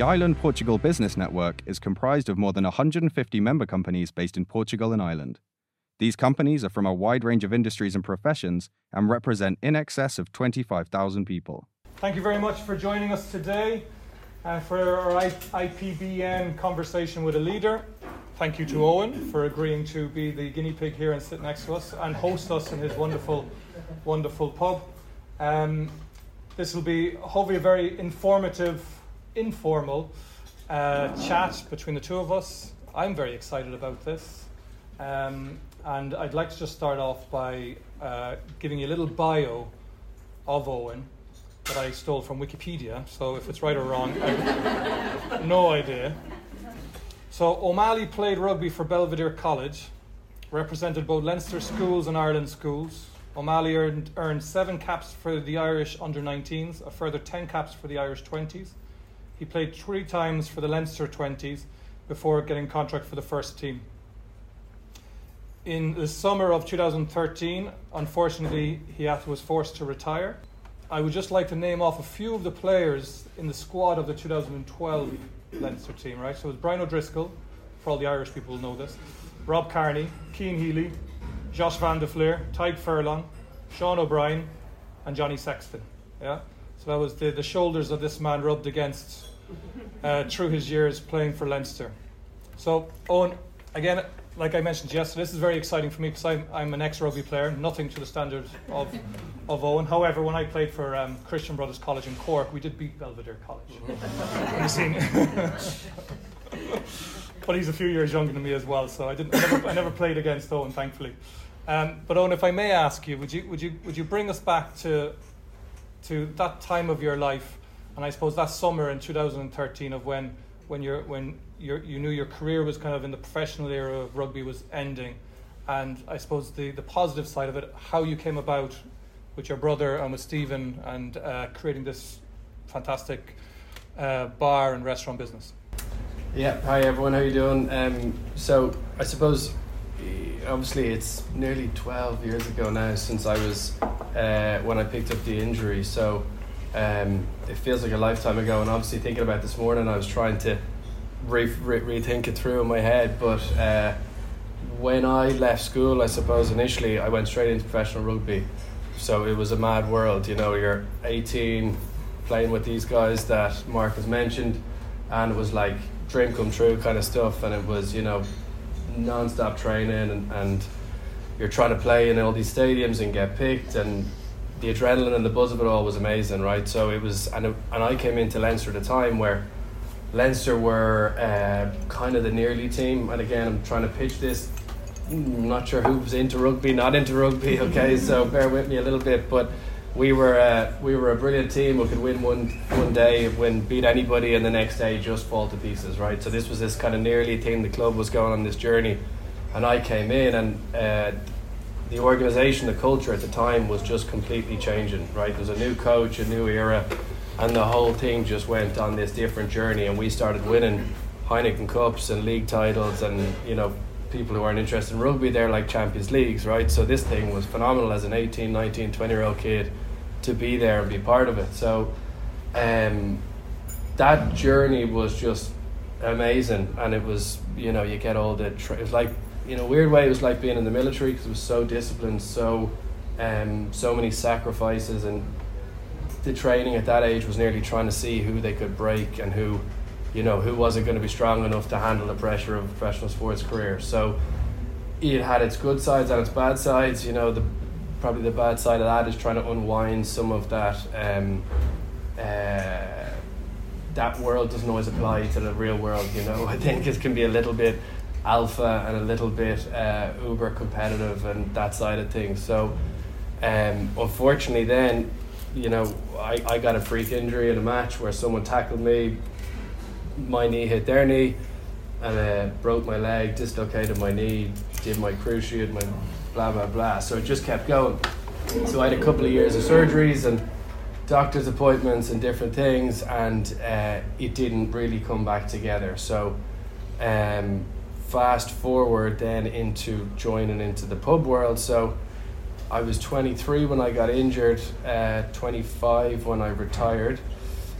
The Ireland Portugal Business Network is comprised of more than 150 member companies based in Portugal and Ireland. These companies are from a wide range of industries and professions and represent in excess of 25,000 people. Thank you very much for joining us today for our IPBN conversation with a leader. Thank you to Eoin for agreeing to be the guinea pig here and sit next to us and host us in his wonderful pub. This will be hopefully a very informal chat between the two of us. I'm very excited about this, and I'd like to just start off by giving you a little bio of Eoin that I stole from Wikipedia, so if it's right or wrong, I have no idea. So O'Malley played rugby for Belvedere College, represented both Leinster schools and Ireland schools. O'Malley earned 7 caps for the Irish under-19s, a further 10 caps for the Irish 20s. He played 3 times for the Leinster 20s before getting contract for the first team. In the summer of 2013, unfortunately, he was forced to retire. I would just like to name off a few of the players in the squad of the 2012 Leinster team, right? So it was Brian O'Driscoll, for all the Irish people who know this, Rob Kearney, Keane Healy, Josh van der Flier, Tadhg Furlong, Sean O'Brien, and Johnny Sexton. Yeah, so that was the shoulders of this man rubbed against through his years playing for Leinster. So Eoin, again, like I mentioned yesterday, this is very exciting for me because I'm an ex-rugby player, nothing to the standard of Eoin. However, when I played for Christian Brothers College in Cork, we did beat Belvedere College. But he's a few years younger than me as well, so I never played against Eoin, thankfully. But Eoin, if I may ask you, would you bring us back to that time of your life, and I suppose that summer in 2013 of when you knew your career was kind of in the professional era of rugby was ending, and I suppose the positive side of it, how you came about with your brother and with Stephen and creating this fantastic bar and restaurant business. Yeah, hi everyone, how are you doing? So I suppose obviously it's nearly 12 years ago now since I was when I picked up the injury, so it feels like a lifetime ago, and obviously thinking about this morning I was trying to rethink it through in my head, but when I left school, I suppose initially I went straight into professional rugby, so it was a mad world, you know, you're 18 playing with these guys that Mark has mentioned, and it was like dream come true kind of stuff, and it was, you know, non-stop training and you're trying to play in all these stadiums and get picked, and the adrenaline and the buzz of it all was amazing, right? So it was, and I came into Leinster at a time where Leinster were kind of the nearly team, and again I'm trying to pitch this, I'm not sure who's into rugby, not into rugby, okay, so bear with me a little bit, but we were a brilliant team who could win one day, beat anybody, and the next day just fall to pieces, right? So this was this kind of nearly thing. The club was going on this journey, and I came in, and the organisation, the culture at the time was just completely changing, right? There was a new coach, a new era, and the whole thing just went on this different journey, and we started winning Heineken Cups and league titles, and, you know, people who aren't interested in rugby, they're like Champions Leagues, right? So this thing was phenomenal as an 18, 19, 20-year-old kid to be there and be part of it. So that journey was just amazing, and it was, you know, you get all the... it was like, in a weird way, it was like being in the military because it was so disciplined, so many sacrifices, and the training at that age was nearly trying to see who they could break and who... you know, who wasn't going to be strong enough to handle the pressure of a professional sports career. So it had its good sides and its bad sides. You know, probably the bad side of that is trying to unwind some of that. That world doesn't always apply to the real world, you know. I think it can be a little bit alpha and a little bit uber competitive and that side of things. So unfortunately then, you know, I got a freak injury in a match where someone tackled me. My knee hit their knee, and broke my leg, dislocated my knee, did my cruciate, my blah blah blah. So it just kept going. So I had a couple of years of surgeries and doctor's appointments and different things, and it didn't really come back together. So fast forward then into joining into the pub world. So I was 23 when I got injured, 25 when I retired.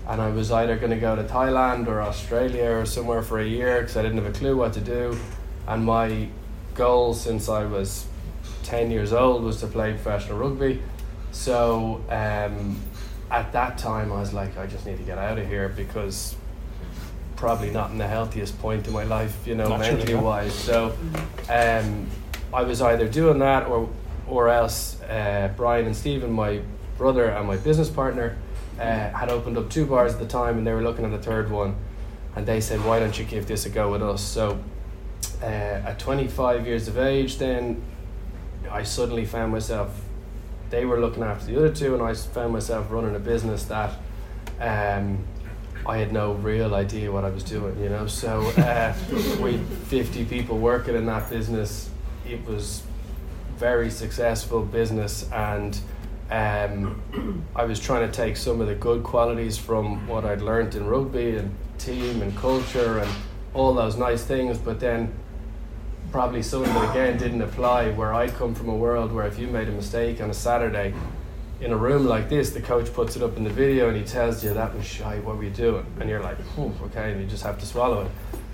and I was either going to go to Thailand or Australia or somewhere for a year because I didn't have a clue what to do. And my goal since I was 10 years old was to play professional rugby. So at that time I was like, I just need to get out of here, because probably not in the healthiest point in my life, you know, mentally wise. So I was either doing that or else Brian and Stephen, my brother and my business partner, had opened up 2 bars at the time, and they were looking at a 3rd one, and they said, why don't you give this a go with us? So at 25 years of age then, I suddenly found myself, they were looking after the other 2, and I found myself running a business that I had no real idea what I was doing, you know. So we 50 people working in that business. It was very successful business, and I was trying to take some of the good qualities from what I'd learned in rugby and team and culture and all those nice things, but then probably some of it again didn't apply, where I come from a world where if you made a mistake on a Saturday in a room like this, the coach puts it up in the video and he tells you that was shy, what were you doing? And you're like, okay, and you just have to swallow it.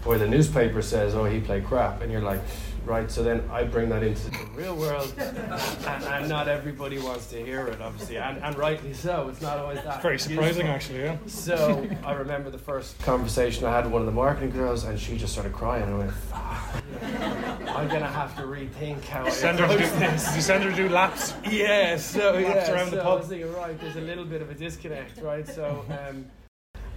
Or the newspaper says, oh, he played crap, and you're like, right. So then I bring that into the real world, and not everybody wants to hear it, obviously, and rightly so. It's not always that. Very surprising, actually, yeah. So I remember the first conversation I had with one of the marketing girls, and she just started crying, and I went, I'm going to have to rethink how I approach this. You send her to do laps? Yeah, so laps around the pub. I was thinking, right, there's a little bit of a disconnect, right? So,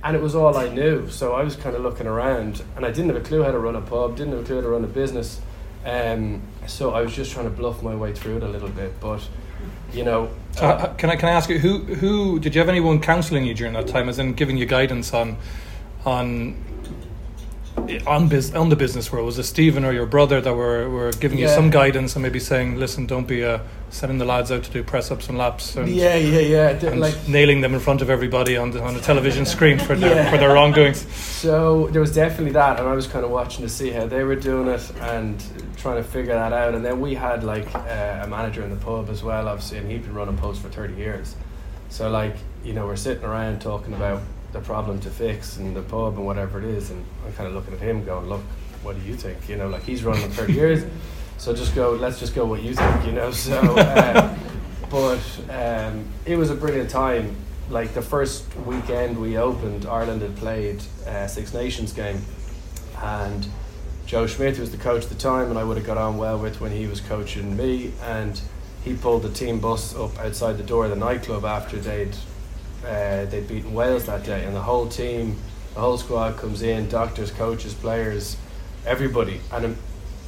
and it was all I knew, so I was kind of looking around, and I didn't have a clue how to run a pub, didn't have a clue how to run a business. So I was just trying to bluff my way through it a little bit, but you know. Can I ask you, who did you have anyone counselling you during that time, as in giving you guidance on the business world? Was it Stephen or your brother that were giving you some guidance and maybe saying, listen, don't be sending the lads out to do press ups and laps and nailing them in front of everybody on the television screen for their wrongdoings? So there was definitely that, and I was kind of watching to see how they were doing it and trying to figure that out. And then we had like a manager in the pub as well, obviously, and he'd been running pubs for 30 years. So like, you know, we're sitting around talking about the problem to fix in the pub and whatever it is, and I'm kind of looking at him going, look, what do you think? You know, like, he's running for 30 years, so let's just go what you think, you know. So but it was a brilliant time. Like, the first weekend we opened, Ireland had played a Six Nations game, and Joe Schmidt, who was the coach at the time and I would have got on well with when he was coaching me, and he pulled the team bus up outside the door of the nightclub after they'd beaten Wales that day, and the whole squad comes in, doctors, coaches, players, everybody. And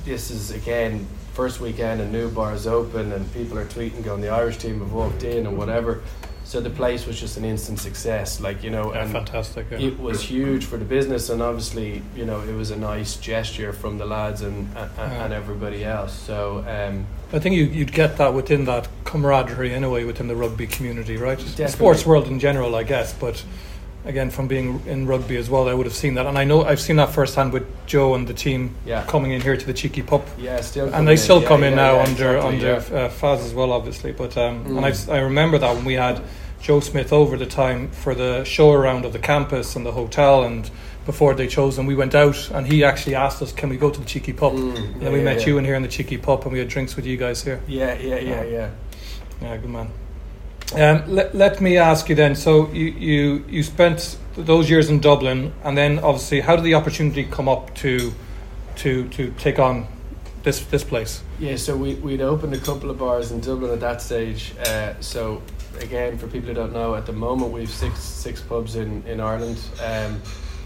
this is again first weekend and new bars open, and people are tweeting going, the Irish team have walked in and whatever. So the place was just an instant success, like, you know, and fantastic. Yeah. It was huge for the business, and obviously, you know, it was a nice gesture from the lads and everybody else. So I think you'd get that within that camaraderie anyway within the rugby community, right? Definitely. The sports world in general, I guess, but again, from being in rugby as well, I would have seen that, and I know I've seen that firsthand with Joe and the team coming in here to the Cheeky Pup. Yeah, still, and they still come in now under Faz as well, obviously. But and I remember that when we had Joe Smith over the time for the show around of the campus and the hotel, and before they chose him, we went out and he actually asked us, can we go to the Cheeky Pup? And then we met you in here in the Cheeky Pup, and we had drinks with you guys here. Yeah, good man. Let me ask you then, so you spent those years in Dublin, and then obviously how did the opportunity come up to take on this place? Yeah, so we'd opened a couple of bars in Dublin at that stage. So again, for people who don't know, at the moment we've six pubs in Ireland,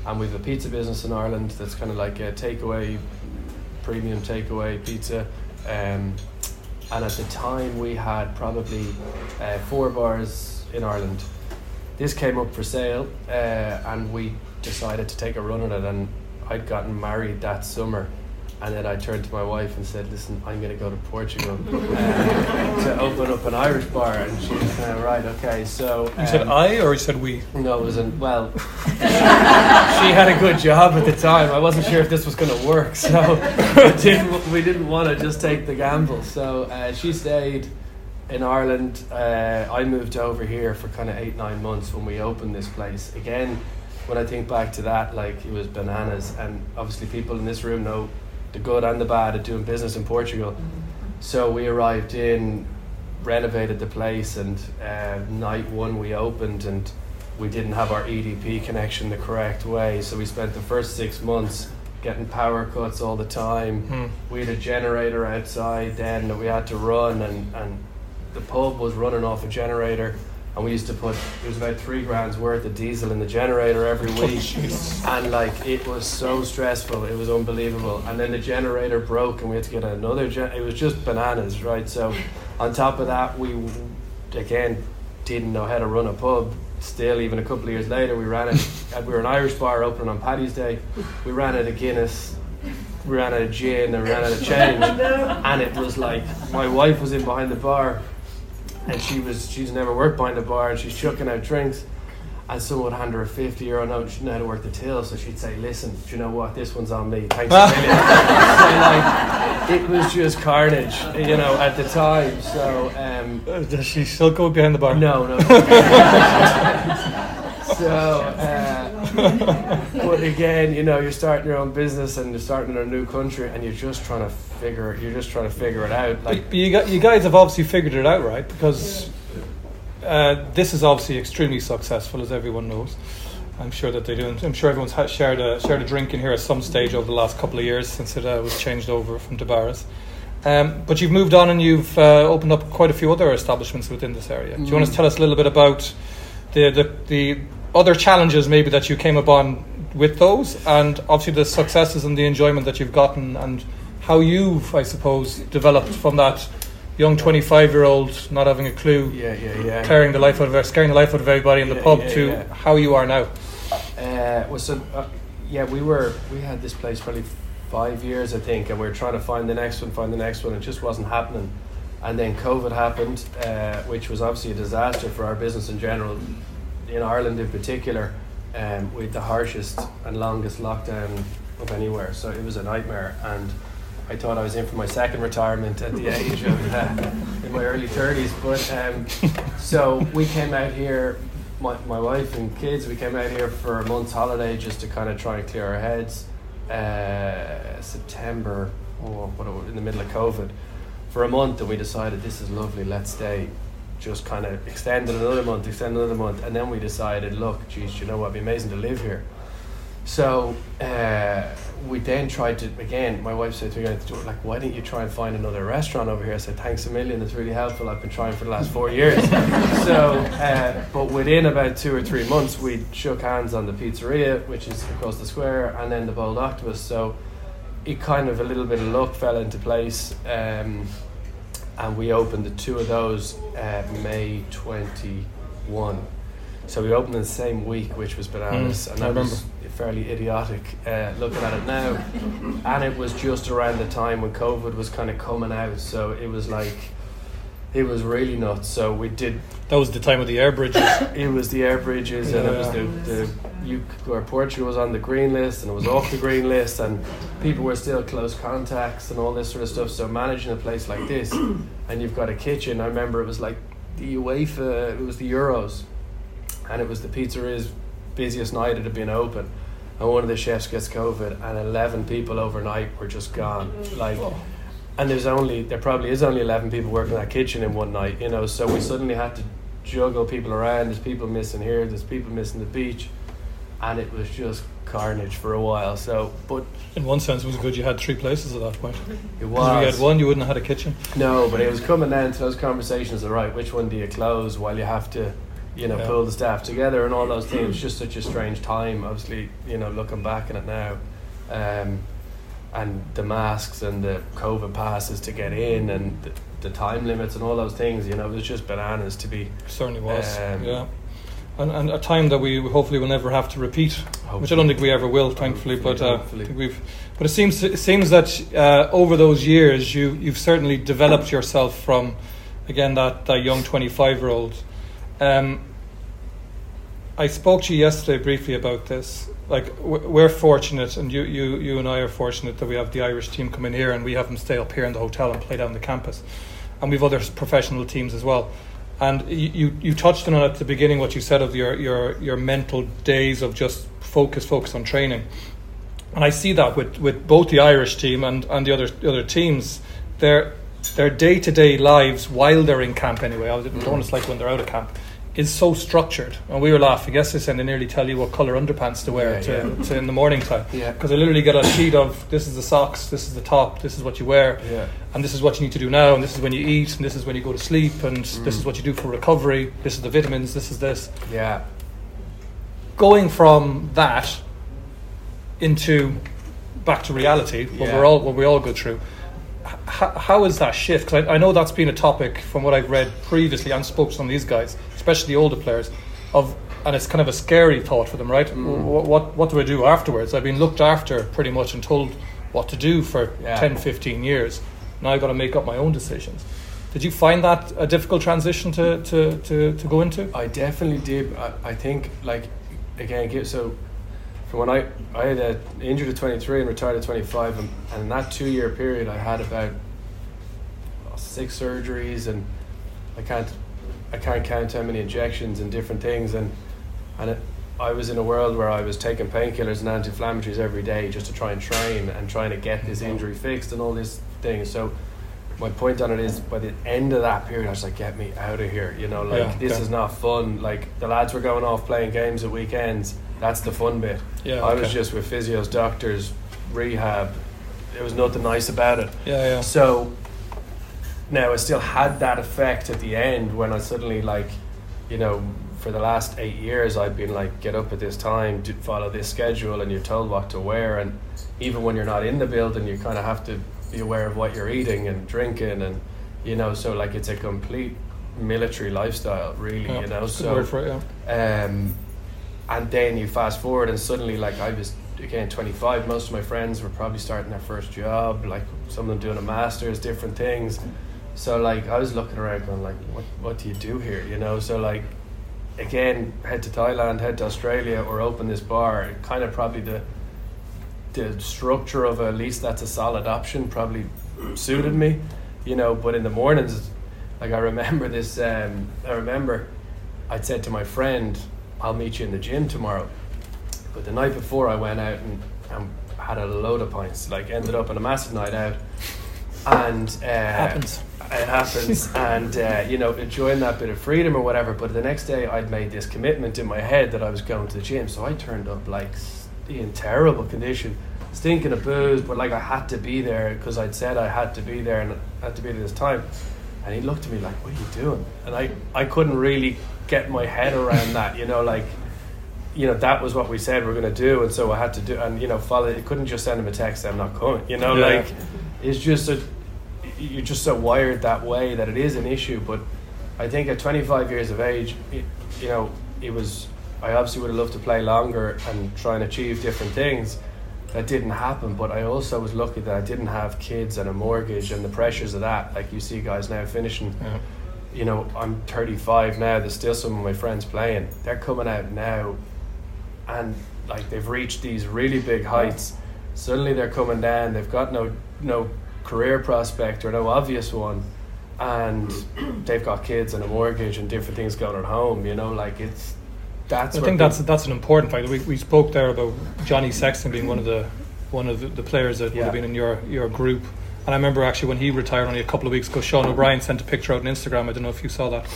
and we've a pizza business in Ireland that's kind of like a takeaway, premium takeaway pizza, and at the time we had probably 4 bars in Ireland. This came up for sale, and we decided to take a run at it, and I'd gotten married that summer. And then I turned to my wife and said, listen, I'm going to go to Portugal to open up an Irish bar. And she was kind of, right, okay, so... you said I, or you said we? No, it wasn't, well... she had a good job at the time. I wasn't sure if this was going to work, so we didn't want to just take the gamble. So she stayed, in Ireland, I moved over here for kind of 8-9 months when we opened this place. Again, when I think back to that, like, it was bananas, and obviously people in this room know the good and the bad at doing business in Portugal. So we arrived in, renovated the place, and night one we opened and we didn't have our EDP connection the correct way, so we spent the first 6 months getting power cuts all the time. We had a generator outside then that we had to run, and the pub was running off a generator, and we used to put, it was about $3,000 worth of diesel in the generator every week. And like, it was so stressful, it was unbelievable. And then the generator broke and we had to get another it was just bananas, right? So on top of that, we again didn't know how to run a pub. Still, even a couple of years later, we ran it. We were an Irish bar opening on Paddy's Day. We ran out of Guinness, we ran out of gin, and we ran out of change. And it was like, my wife was in behind the bar, and she's never worked behind the bar, and she's chucking out drinks. And someone would hand her a €50 note. She didn't know how to work the till, so she'd say, "Listen, do you know what? This one's on me. Thanks a million." So, like, it was just carnage, you know, at the time. So does she still go behind the bar? No. But again, you know, you're starting your own business and you're starting in a new country, and you're just trying to figure. You're just trying to figure it out. Like, but you guys have obviously figured it out, right? Because. This is obviously extremely successful, as everyone knows. I'm sure that they do. I'm sure everyone's shared a drink in here at some stage over the last couple of years since it was changed over from Debarras. But you've moved on and you've opened up quite a few other establishments within this area. Do you want to tell us a little bit about the other challenges maybe that you came upon with those, and obviously the successes and the enjoyment that you've gotten, and how you've, I suppose, developed from that young 25-year-old not having a clue, carrying the life out of everybody in the pub to how you are now? We had this place probably 5 years, I think, and we were trying to find the next one. It just wasn't happening, and then COVID happened, which was obviously a disaster for our business in general, in Ireland in particular. We had the harshest and longest lockdown of anywhere, so it was a nightmare. And I thought I was in for my second retirement at the age of, in my early 30s. But so we came out here, my wife and kids, we came out here for a month's holiday just to kind of try and clear our heads. September, in the middle of COVID, for a month, and we decided this is lovely, let's stay. Just kind of extended another month. And then we decided, look, geez, you know what, it'd be amazing to live here. So we then tried to, again, my wife said to me, like, why didn't you try and find another restaurant over here? I said, thanks a million, it's really helpful. I've been trying for the last 4 years. But within about 2 or 3 months, we shook hands on the pizzeria, which is across the square, and then the Bold Octopus. So it kind of, a little bit of luck fell into place. And we opened the two of those May 21. So we opened in the same week, which was bananas, and I remember fairly idiotic looking at it now. And it was just around the time when COVID was kind of coming out, so it was like, it was really nuts. So we did. That was the time of the air bridges. It was the air bridges, and it was where Portugal was on the green list, and it was off the green list, and people were still close contacts and all this sort of stuff. So managing a place like this, and you've got a kitchen. I remember it was like the UEFA. It was the Euros. And it was the pizzeria's busiest night it had been open, and one of the chefs gets COVID, and 11 people overnight were just gone. Like, and there probably is only 11 people working in that kitchen in one night, you know. So we suddenly had to juggle people around. There's people missing here, there's people missing the beach, and it was just carnage for a while. So, but in one sense, it was good you had three places at that point. It was. If you had one, you wouldn't have had a kitchen. No, but it was coming down to those conversations of, right, which one do you close while you have to, you know, pull the staff together and all those things. It's just such a strange time, obviously, you know, looking back on it now, and the masks and the COVID passes to get in and the time limits and all those things, you know, it was just bananas to be. It certainly was, and a time that we hopefully will never have to repeat, which I don't think we ever will, thankfully. But But it seems that over those years, you've certainly developed yourself from, again, that young 25-year-old. I spoke to you yesterday briefly about this. Like, we're fortunate, and you and I are fortunate that we have the Irish team come in here, and we have them stay up here in the hotel and play down the campus. and we've other professional teams as well. And you touched on it at the beginning, what you said of your mental days of just focus on training. And I see that with both the Irish team and the other teams, their day-to-day lives while they're in camp anyway, I don't know what it's like when they're out of camp, is so structured. And we were laughing yesterday and they nearly tell you what colour underpants to wear to in the morning time. Yeah. Because I literally get a sheet of, this is the socks, this is the top, this is what you wear, and this is what you need to do now, and this is when you eat, and this is when you go to sleep, and this is what you do for recovery, this is the vitamins, this is this. Yeah. Going from that into back to reality, what we all go through. How is that shift? Because I know that's been a topic from what I've read previously and spoke to some of these guys, especially the older players, and it's kind of a scary thought for them, right? What do I do afterwards? I've been looked after pretty much and told what to do for 10, 15 years. Now I've got to make up my own decisions. Did you find that a difficult transition to go into? I definitely did. I think, like, again, so from when I had injured at 23 and retired at 25, and in that 2-year period I had about 6 surgeries, and I can't count how many injections and different things, and I was in a world where I was taking painkillers and anti-inflammatories every day just to try and train and trying to get this injury fixed and all these things. So my point on it is, by the end of that period I was like, get me out of here, this is not fun. Like, the lads were going off playing games at weekends, that's the fun bit. I was just with physios, doctors, rehab. There was nothing nice about it. So now I still had that effect at the end when I suddenly, like, for the last 8 years I've been like, get up at this time, follow this schedule, and you're told what to wear, and even when you're not in the building you kind of have to be aware of what you're eating and drinking, and so like it's a complete military lifestyle, really. And then you fast forward and suddenly, like, I was again 25, most of my friends were probably starting their first job, like some of them doing a master's, different things. So like I was looking around going like, what do you do here, so like, again, head to Thailand, head to Australia, or open this bar. Kind of probably the structure of at least that's a solid option probably suited me, but in the mornings, like, I remember this, I'd said to my friend, I'll meet you in the gym tomorrow, but the night before I went out and had a load of pints, like, ended up on a massive night out, and it happens and enjoying that bit of freedom or whatever. But the next day I'd made this commitment in my head that I was going to the gym, so I turned up like in terrible condition, stinking of booze, but like I had to be there because I'd said I had to be there and I had to be there this time. And he looked at me like, what are you doing? And I couldn't really get my head around that, that was what we said we're going to do, and so I had to do, and follow it. Couldn't just send him a text, I'm not coming, like, it's just you're just so wired that way that it is an issue. But I think at 25 years of age, it was, I obviously would have loved to play longer and try and achieve different things. That didn't happen, but I also was lucky that I didn't have kids and a mortgage and the pressures of that. Like, you see guys now finishing, I'm 35 now, there's still some of my friends playing. They're coming out now and like they've reached these really big heights. Suddenly they're coming down, they've got no career prospect or no obvious one, and they've got kids and a mortgage and different things going on at home, like it's... I think that's an important fact. We spoke there about Johnny Sexton being one of the players that would have been in your group. And I remember actually when he retired only a couple of weeks ago, Sean O'Brien sent a picture out on Instagram. I don't know if you saw that.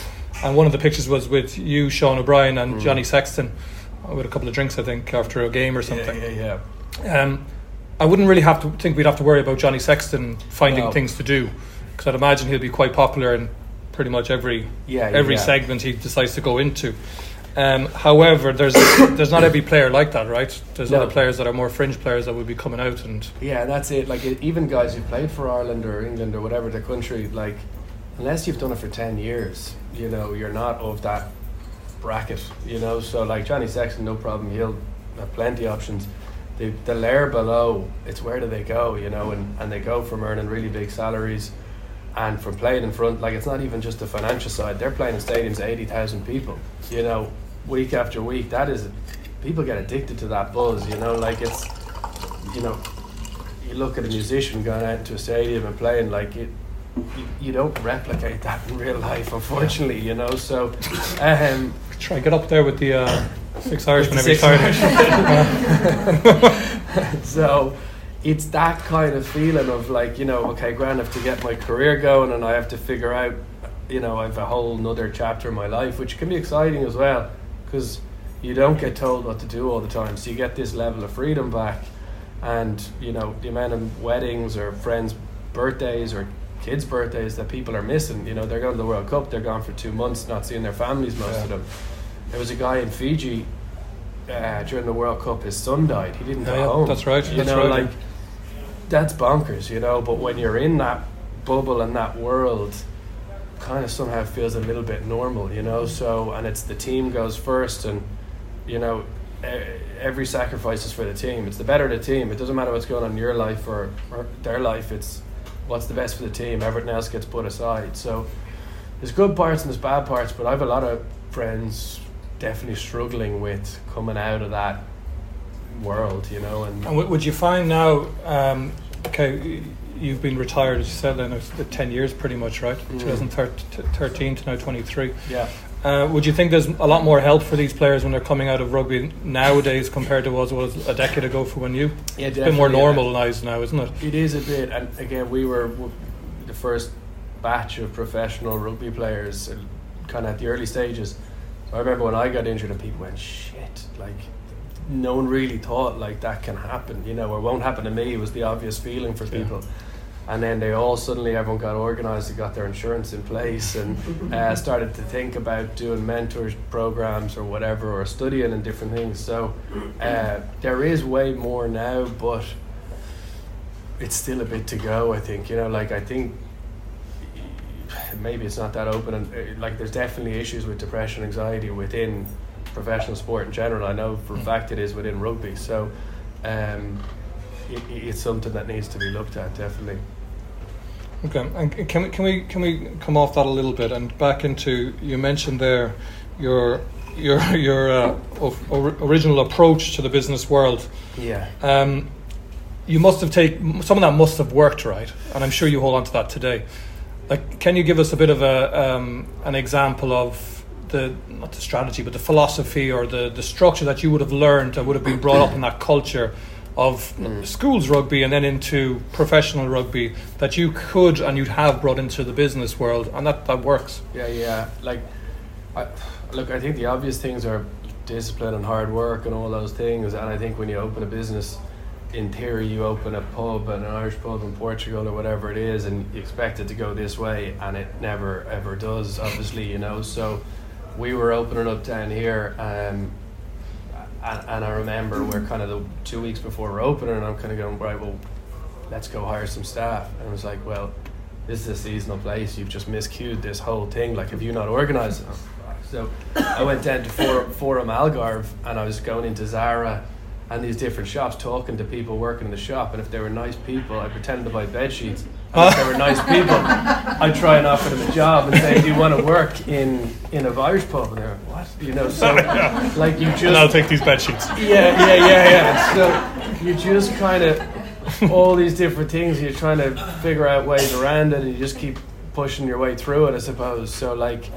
And one of the pictures was with you, Sean O'Brien, and Johnny Sexton with a couple of drinks, I think, after a game or something. Yeah. I wouldn't really have to think we'd have to worry about Johnny Sexton finding things to do, because I'd imagine he'll be quite popular in pretty much every segment he decides to go into. However, there's not every player like that, right? There's other players that are more fringe players that would be coming out, and that's it. Like, even guys who played for Ireland or England or whatever the country, like, unless you've done it for 10 years, you're not of that bracket, So like Johnny Sexton, no problem, he'll have plenty of options. The layer below, it's where do they go, and they go from earning really big salaries and from playing in front. Like, it's not even just the financial side, they're playing in stadiums 80,000 people, week after week. That is, people get addicted to that buzz, like, it's, you look at a musician going out into a stadium and playing, like, it, you don't replicate that in real life, unfortunately, you know. So try and get up there with the Six Irishmen every Saturday. So it's that kind of feeling of like, you know, okay, grand, I have to get my career going and I have to figure out, you know, I have a whole nother chapter in my life, which can be exciting as well, because you don't get told what to do all the time, so you get this level of freedom back. And you know, the amount of weddings or friends' birthdays or kids' birthdays that people are missing, you know, they're going to the World Cup, they're gone for 2 months, not seeing their families, most of them. There was a guy in Fiji during the World Cup, his son died, he didn't go home. That's right, you know, like, that's bonkers, you know. But when you're in that bubble and that world, kind of somehow feels a little bit normal, you know. So, and it's the team goes first, and you know, every sacrifice is for the team. It's the better the team. It doesn't matter what's going on in your life or their life. It's what's the best for the team. Everything else gets put aside. So there's good parts and there's bad parts, but I have a lot of friends definitely struggling with coming out of that world, you know. And would you find now, okay, you've been retired, as you said, then it's 10 years pretty much, right? 2013 to now 23. Yeah. Would you think there's a lot more help for these players when they're coming out of rugby nowadays compared to what was a decade ago for when you? Yeah, it's a bit more normalised now, isn't it? It is a bit, and again, we were the first batch of professional rugby players, kind of at the early stages. So I remember when I got injured and people went, shit, like, no one really thought like that can happen, you know, or won't happen to me. It was the obvious feeling for people. And then they all suddenly, everyone got organised and got their insurance in place and started to think about doing mentor programs or whatever, or studying and different things. So there is way more now, but it's still a bit to go, I think. You know, like, I think maybe it's not that open. And like, there's definitely issues with depression, anxiety within professional sport in general. I know for a fact it is within rugby. So it's something that needs to be looked at, definitely. Okay, and can we come off that a little bit and back into, you mentioned there your original approach to the business world. Yeah. You must have taken some of that, must have worked, right? And I'm sure you hold on to that today. Like, can you give us a bit of a an example of the, not the strategy, but the philosophy or the structure that you would have learned that would have been brought up in that culture of schools rugby and then into professional rugby that you could and you'd have brought into the business world, and that works? Yeah. Like, I think the obvious things are discipline and hard work and all those things. And I think when you open a business, in theory, you open a pub, an Irish pub in Portugal or whatever it is, and you expect it to go this way, and it never ever does, obviously, you know. So we were opening up down here, And I remember we're kind of the 2 weeks before we're opening, and I'm kind of going, right, well, let's go hire some staff. And I was like, well, this is a seasonal place. You've just miscued this whole thing. Like, have you not organised it? So I went down to Forum Algarve, and I was going into Zara and these different shops, talking to people working in the shop. And if they were nice people, I pretended to buy bed sheets. And if they were nice people, I'd try and offer them a job and say, do you want to work in a Irish pub? And they're like, what? You know, so like, you just... And I'll take these bed sheets. Yeah. So you just kind of, all these different things, you're trying to figure out ways around it, and you just keep pushing your way through it, I suppose. So like,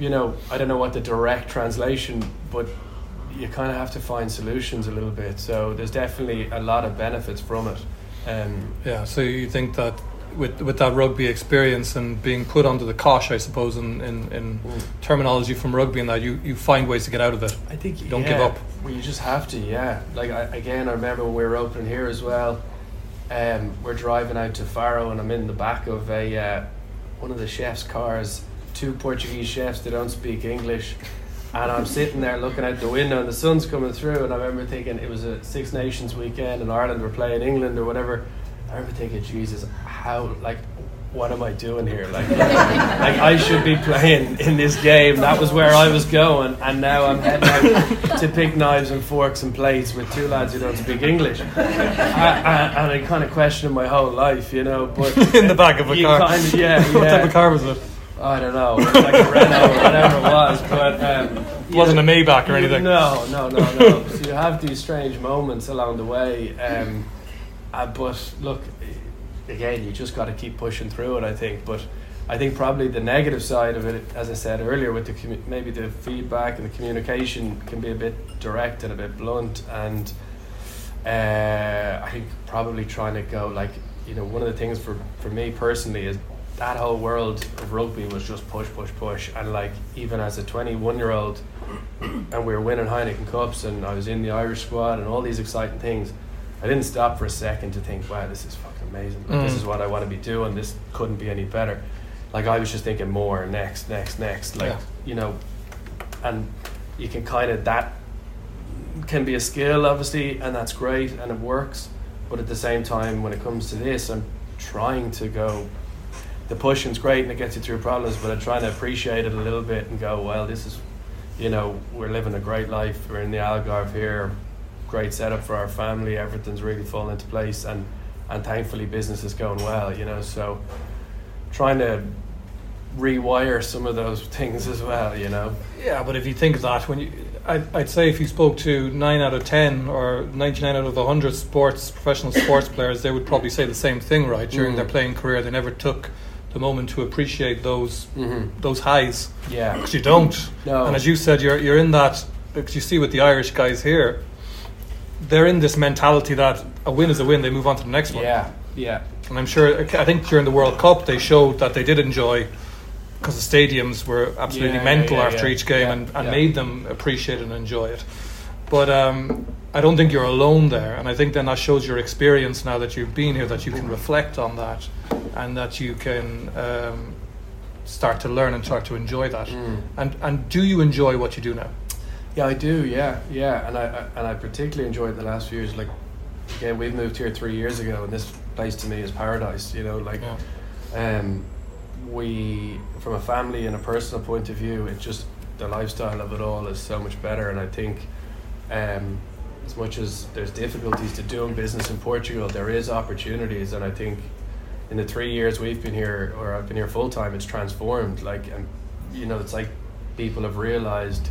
you know, I don't know what the direct translation, but you kind of have to find solutions a little bit. So there's definitely a lot of benefits from it. So you think that with that rugby experience and being put under the cosh, I suppose, in terminology from rugby, and that you find ways to get out of it. I think you don't give up. Well, you just have to, yeah. Like, I remember when we were opening here as well, we're driving out to Faro, and I'm in the back of a one of the chef's cars, two Portuguese chefs that don't speak English. And I'm sitting there looking out the window, and the sun's coming through, and I remember thinking, it was a Six Nations weekend and Ireland were playing England or whatever. I remember thinking, Jesus, how, like, what am I doing here? Like I should be playing in this game. That was where I was going, and now I'm heading out to pick knives and forks and plates with two lads who don't speak English. And I kind of questioned my whole life, you know. But in the back of a car. Kind of, yeah. What type of car was it? I don't know, it was like a Renault or whatever it was, but it wasn't a Maybach or anything. No. So you have these strange moments along the way, but look, again, you just got to keep pushing through it, I think. But I think probably the negative side of it, as I said earlier, with the maybe the feedback and the communication can be a bit direct and a bit blunt, and I think probably trying to go, like, you know, one of the things for me personally is that whole world of rugby was just push, and like even as a 21-year-old, and we were winning Heineken Cups and I was in the Irish squad and all these exciting things, I didn't stop for a second to think, wow, this is fucking amazing, like, this is what I want to be doing, this couldn't be any better. Like, I was just thinking more, next, like, you know, and you can kind of, that can be a skill, obviously, and that's great, and it works, but at the same time, when it comes to this, I'm trying to go, the pushing's great and it gets you through problems, but I'm trying to appreciate it a little bit and go, well, this is, you know, we're living a great life, we're in the Algarve here, great setup for our family, everything's really falling into place, and thankfully business is going well, you know, so trying to rewire some of those things as well, you know. Yeah, but if you think of that, when you, I'd say if you spoke to 9 out of 10 or 99 out of the 100 professional sports players, they would probably say the same thing, right? During their playing career, they never took the moment to appreciate those highs. Yeah. Because you don't. No. And as you said, you're in that, because you see with the Irish guys here, they're in this mentality that a win is a win, they move on to the next one. Yeah, yeah. And I'm sure, I think during the World Cup, they showed that they did enjoy, because the stadiums were absolutely mental after each game and made them appreciate and enjoy it. But I don't think you're alone there. And I think then that shows your experience now that you've been here, that you can reflect on that and that you can start to learn and start to enjoy that. And do you enjoy what you do now? Yeah, I do, yeah. And I particularly enjoyed the last few years. Like, again, we've moved here 3 years ago, and this place to me is paradise, you know, like, we, from a family and a personal point of view, it just, the lifestyle of it all is so much better. And I think as much as there's difficulties to doing business in Portugal, there is opportunities. And I think in the 3 years we've been here, or I've been here full time, it's transformed. Like, and you know, it's like people have realized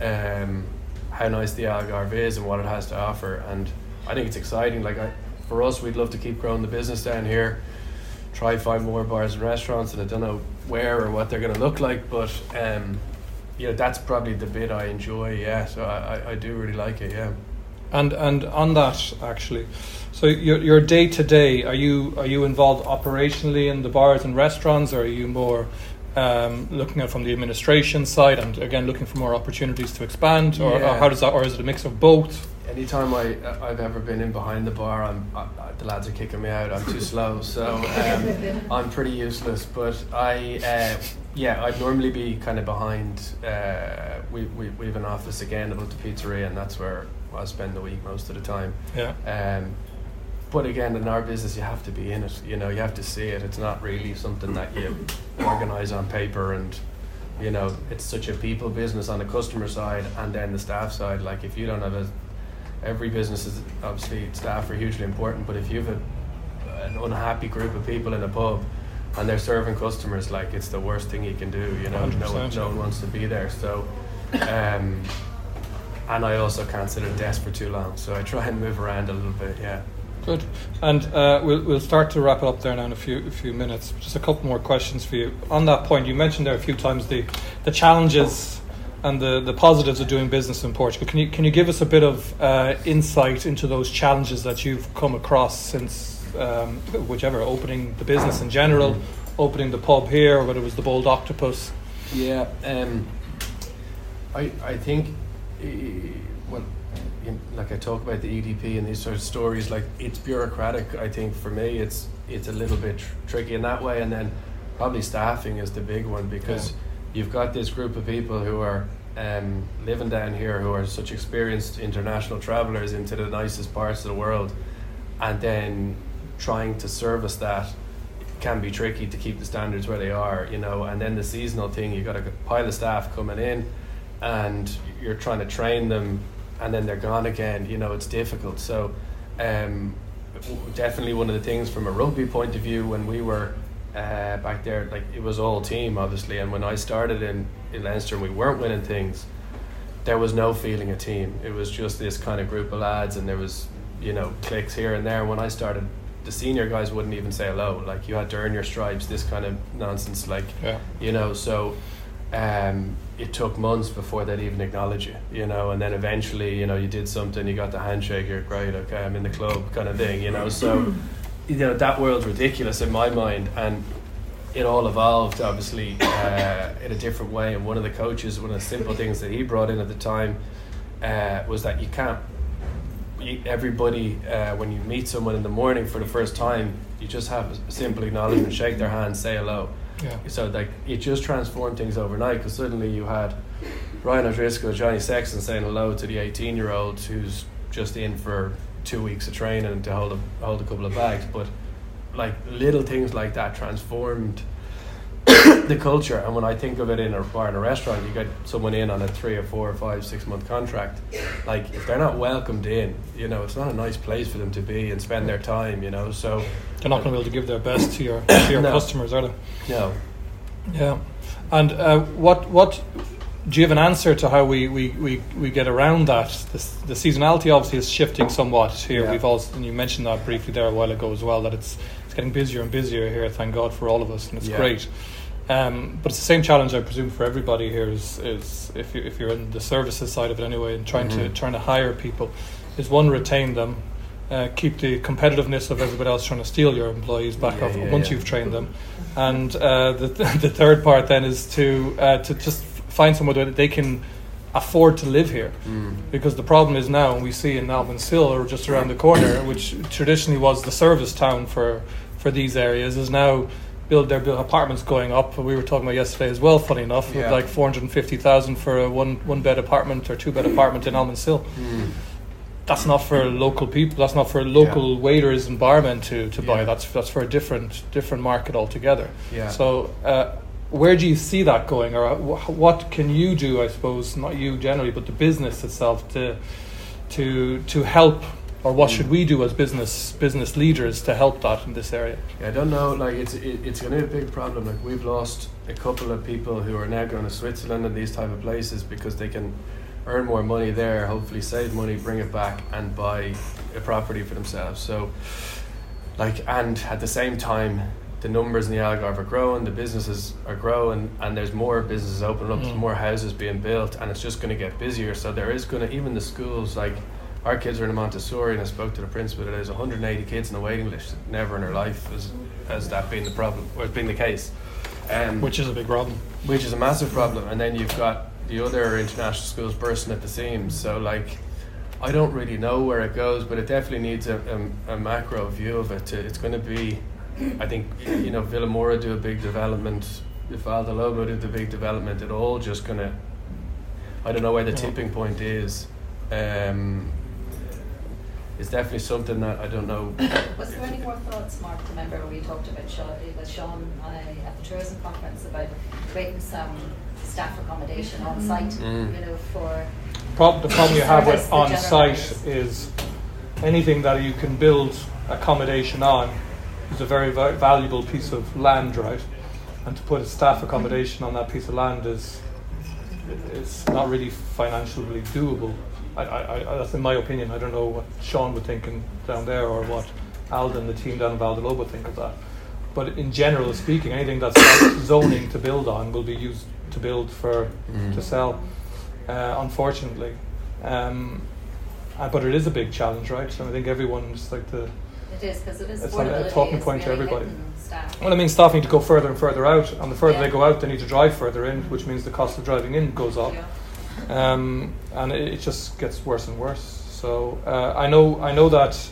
how nice the Algarve is and what it has to offer. And I think it's exciting. Like, for us, we'd love to keep growing the business down here, try find more bars and restaurants, and I don't know where or what they're going to look like, but you know, that's probably the bit I enjoy, so I do really like it, and on that, actually, so your day to day, are you involved operationally in the bars and restaurants, or are you more looking at from the administration side and again looking for more opportunities to expand, or how does that, or is it a mix of both? Anytime I've ever been in behind the bar, the lads are kicking me out. I'm too slow, so I'm pretty useless. But I'd normally be kind of behind. We have an office again above the pizzeria, and that's where I spend the week most of the time. Yeah. But again, in our business, you have to be in it. You know, you have to see it. It's not really something that you organise on paper and. You know, it's such a people business on the customer side and then the staff side. Like, if you don't have every business is obviously, staff are hugely important, but if you have an unhappy group of people in a pub and they're serving customers, like, it's the worst thing you can do, you know, no one wants to be there. So, and I also can't sit at a desk for too long, so I try and move around a little bit, Good. And we'll start to wrap it up there now in a few minutes. Just a couple more questions for you. On that point, you mentioned there a few times the challenges and the positives of doing business in Portugal. Can you give us a bit of insight into those challenges that you've come across since opening the business in general, opening the pub here, or whether it was the Bold Octopus? Yeah, I think, well, like I talk about the EDP and these sort of stories, like, it's bureaucratic. I think for me it's a little bit tricky in that way, and then probably staffing is the big one, because you've got this group of people who are living down here, who are such experienced international travelers into the nicest parts of the world, and then trying to service that can be tricky to keep the standards where they are, you know. And then the seasonal thing, you've got a pile of staff coming in and you're trying to train them and then they're gone again, you know, it's difficult. So definitely one of the things from a rugby point of view, when we were back there, like, it was all team, obviously, and when I started in Leinster and we weren't winning things, there was no feeling of team. It was just this kind of group of lads, and there was, you know, cliques here and there. When I started, the senior guys wouldn't even say hello. Like, you had to earn your stripes, this kind of nonsense. Like, yeah. You know, so it took months before they'd even acknowledge you, you know, and then eventually, you know, you did something, you got the handshake, you're great, okay, I'm in the club kind of thing, you know. So, you know, that world's ridiculous in my mind, and it all evolved, obviously, in a different way. And one of the coaches, one of the simple things that he brought in at the time was that you can't, everybody, when you meet someone in the morning for the first time, you just have a simple acknowledgement, shake their hand, say hello. Yeah. So like, it just transformed things overnight, because suddenly you had Brian O'Driscoll, Johnny Sexton saying hello to the 18-year-old who's just in for 2 weeks of training to hold a couple of bags. But like, little things like that transformed the culture. And when I think of it in a bar and a restaurant, you get someone in on a 3 or 4 or 5, 6 month contract. Like, if they're not welcomed in, you know, it's not a nice place for them to be and spend their time, you know. So they're not going to be able to give their best to your no. customers, are they? No. Yeah. And what do you have an answer to how we get around that? The seasonality obviously is shifting somewhat here. Yeah. We've also, and you mentioned that briefly there a while ago as well, that it's getting busier and busier here. Thank God for all of us, and it's yeah. great. But it's the same challenge, I presume, for everybody here. Is if you're in the services side of it anyway, and trying to hire people, is one, retain them, keep the competitiveness of everybody else trying to steal your employees back off once you've trained them, and the third part then is to just find someone that they can afford to live here, because the problem is now, and we see in Almancil or just around the corner, which traditionally was the service town for these areas, is now. Their apartments going up. We were talking about yesterday as well, funny enough, with like 450,000 for a one bed apartment or 2 bed apartment in Almancil. That's not for local people. That's not for local waiters and barmen to buy. That's for a different market altogether. Yeah. So where do you see that going, or what can you do? I suppose not you generally, but the business itself to help. Or what should we do as business leaders to help that in this area? Yeah, I don't know. Like, it's going to be a big problem. Like, we've lost a couple of people who are now going to Switzerland and these type of places because they can earn more money there, hopefully save money, bring it back, and buy a property for themselves. So, like, and at the same time, the numbers in the Algarve are growing, the businesses are growing, and there's more businesses opening up, more houses being built, and it's just going to get busier. So there is going to, even the schools, like, our kids are in a Montessori, and I spoke to the principal. There's 180 kids in the waiting list. Never in her life has that been the problem, or has been the case. Which is a big problem. Which is a massive problem. And then you've got the other international schools bursting at the seams. So, like, I don't really know where it goes, but it definitely needs a macro view of it. It's going to be, I think, you know, Villamora do a big development, if Vale do Lobo do the big development, it all just going to, I don't know where the tipping point is. It's definitely something that I don't know. Was there any more thoughts, Mark? Remember we talked about Sean at the tourism conference about creating some staff accommodation on site, you know, for the problem you have with on site is anything that you can build accommodation on is a very, very valuable piece of land, right? And to put a staff accommodation on that piece of land is not really financially doable. I that's in my opinion. I don't know what Sean would think down there, or what Alden, the team down in Vale do Lobo, would think of that. But in general speaking, anything that's not zoning to build on will be used to build for to sell. Unfortunately, but it is a big challenge, right? So I think everyone's like the. It is, because it is. It's like a talking point to everybody. Well, I mean, staff need to go further and further out, and the further they go out, they need to drive further in, which means the cost of driving in goes up. Yeah. And it just gets worse and worse. So I know that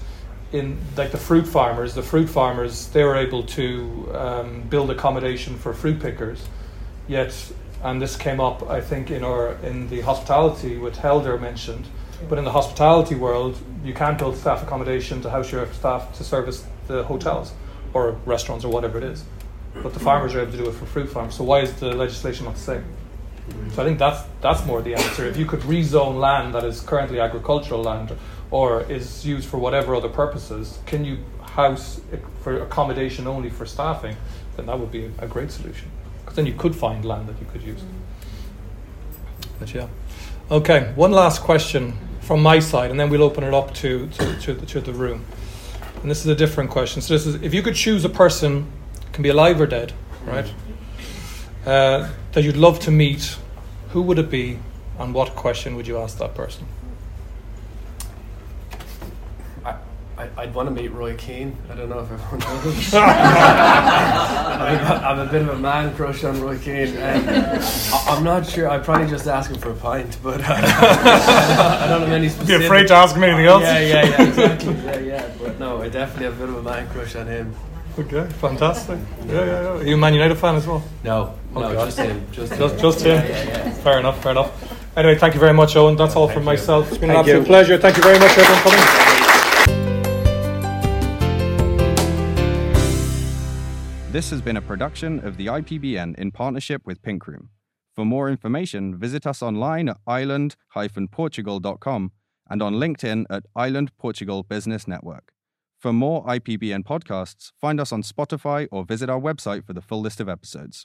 in like the fruit farmers, they were able to build accommodation for fruit pickers. Yet, and this came up, I think, in the hospitality, which Helder mentioned. But in the hospitality world, you can't build staff accommodation to house your staff to service the hotels or restaurants or whatever it is. But the farmers are able to do it for fruit farms. So why is the legislation not the same? So I think that's more the answer. If you could rezone land that is currently agricultural land or is used for whatever other purposes, can you house for accommodation only for staffing, then that would be a great solution. Because then you could find land that you could use. But yeah. Okay, one last question from my side, and then we'll open it up to the room. and this is a different question. So this is, if you could choose a person, can be alive or dead, right? That you'd love to meet, who would it be, and what question would you ask that person? I'd want to meet Roy Keane. I don't know if everyone knows him. I'm a bit of a man crush on Roy Keane. I'm not sure. I'd probably just ask him for a pint, but I don't have any specific... You're afraid to ask him anything else? Yeah, exactly. But no, I definitely have a bit of a man crush on him. Okay, fantastic. Yeah. Are you a Man United fan as well? No, just him. Just him? Yeah. Fair enough. Anyway, thank you very much, Eoin. That's all from myself. It's been an absolute pleasure. Thank you very much, everyone, for coming. This has been a production of the IPBN in partnership with Pink Room. For more information, visit us online at island-portugal.com and on LinkedIn at Island Portugal Business Network. For more IPBN podcasts, find us on Spotify or visit our website for the full list of episodes.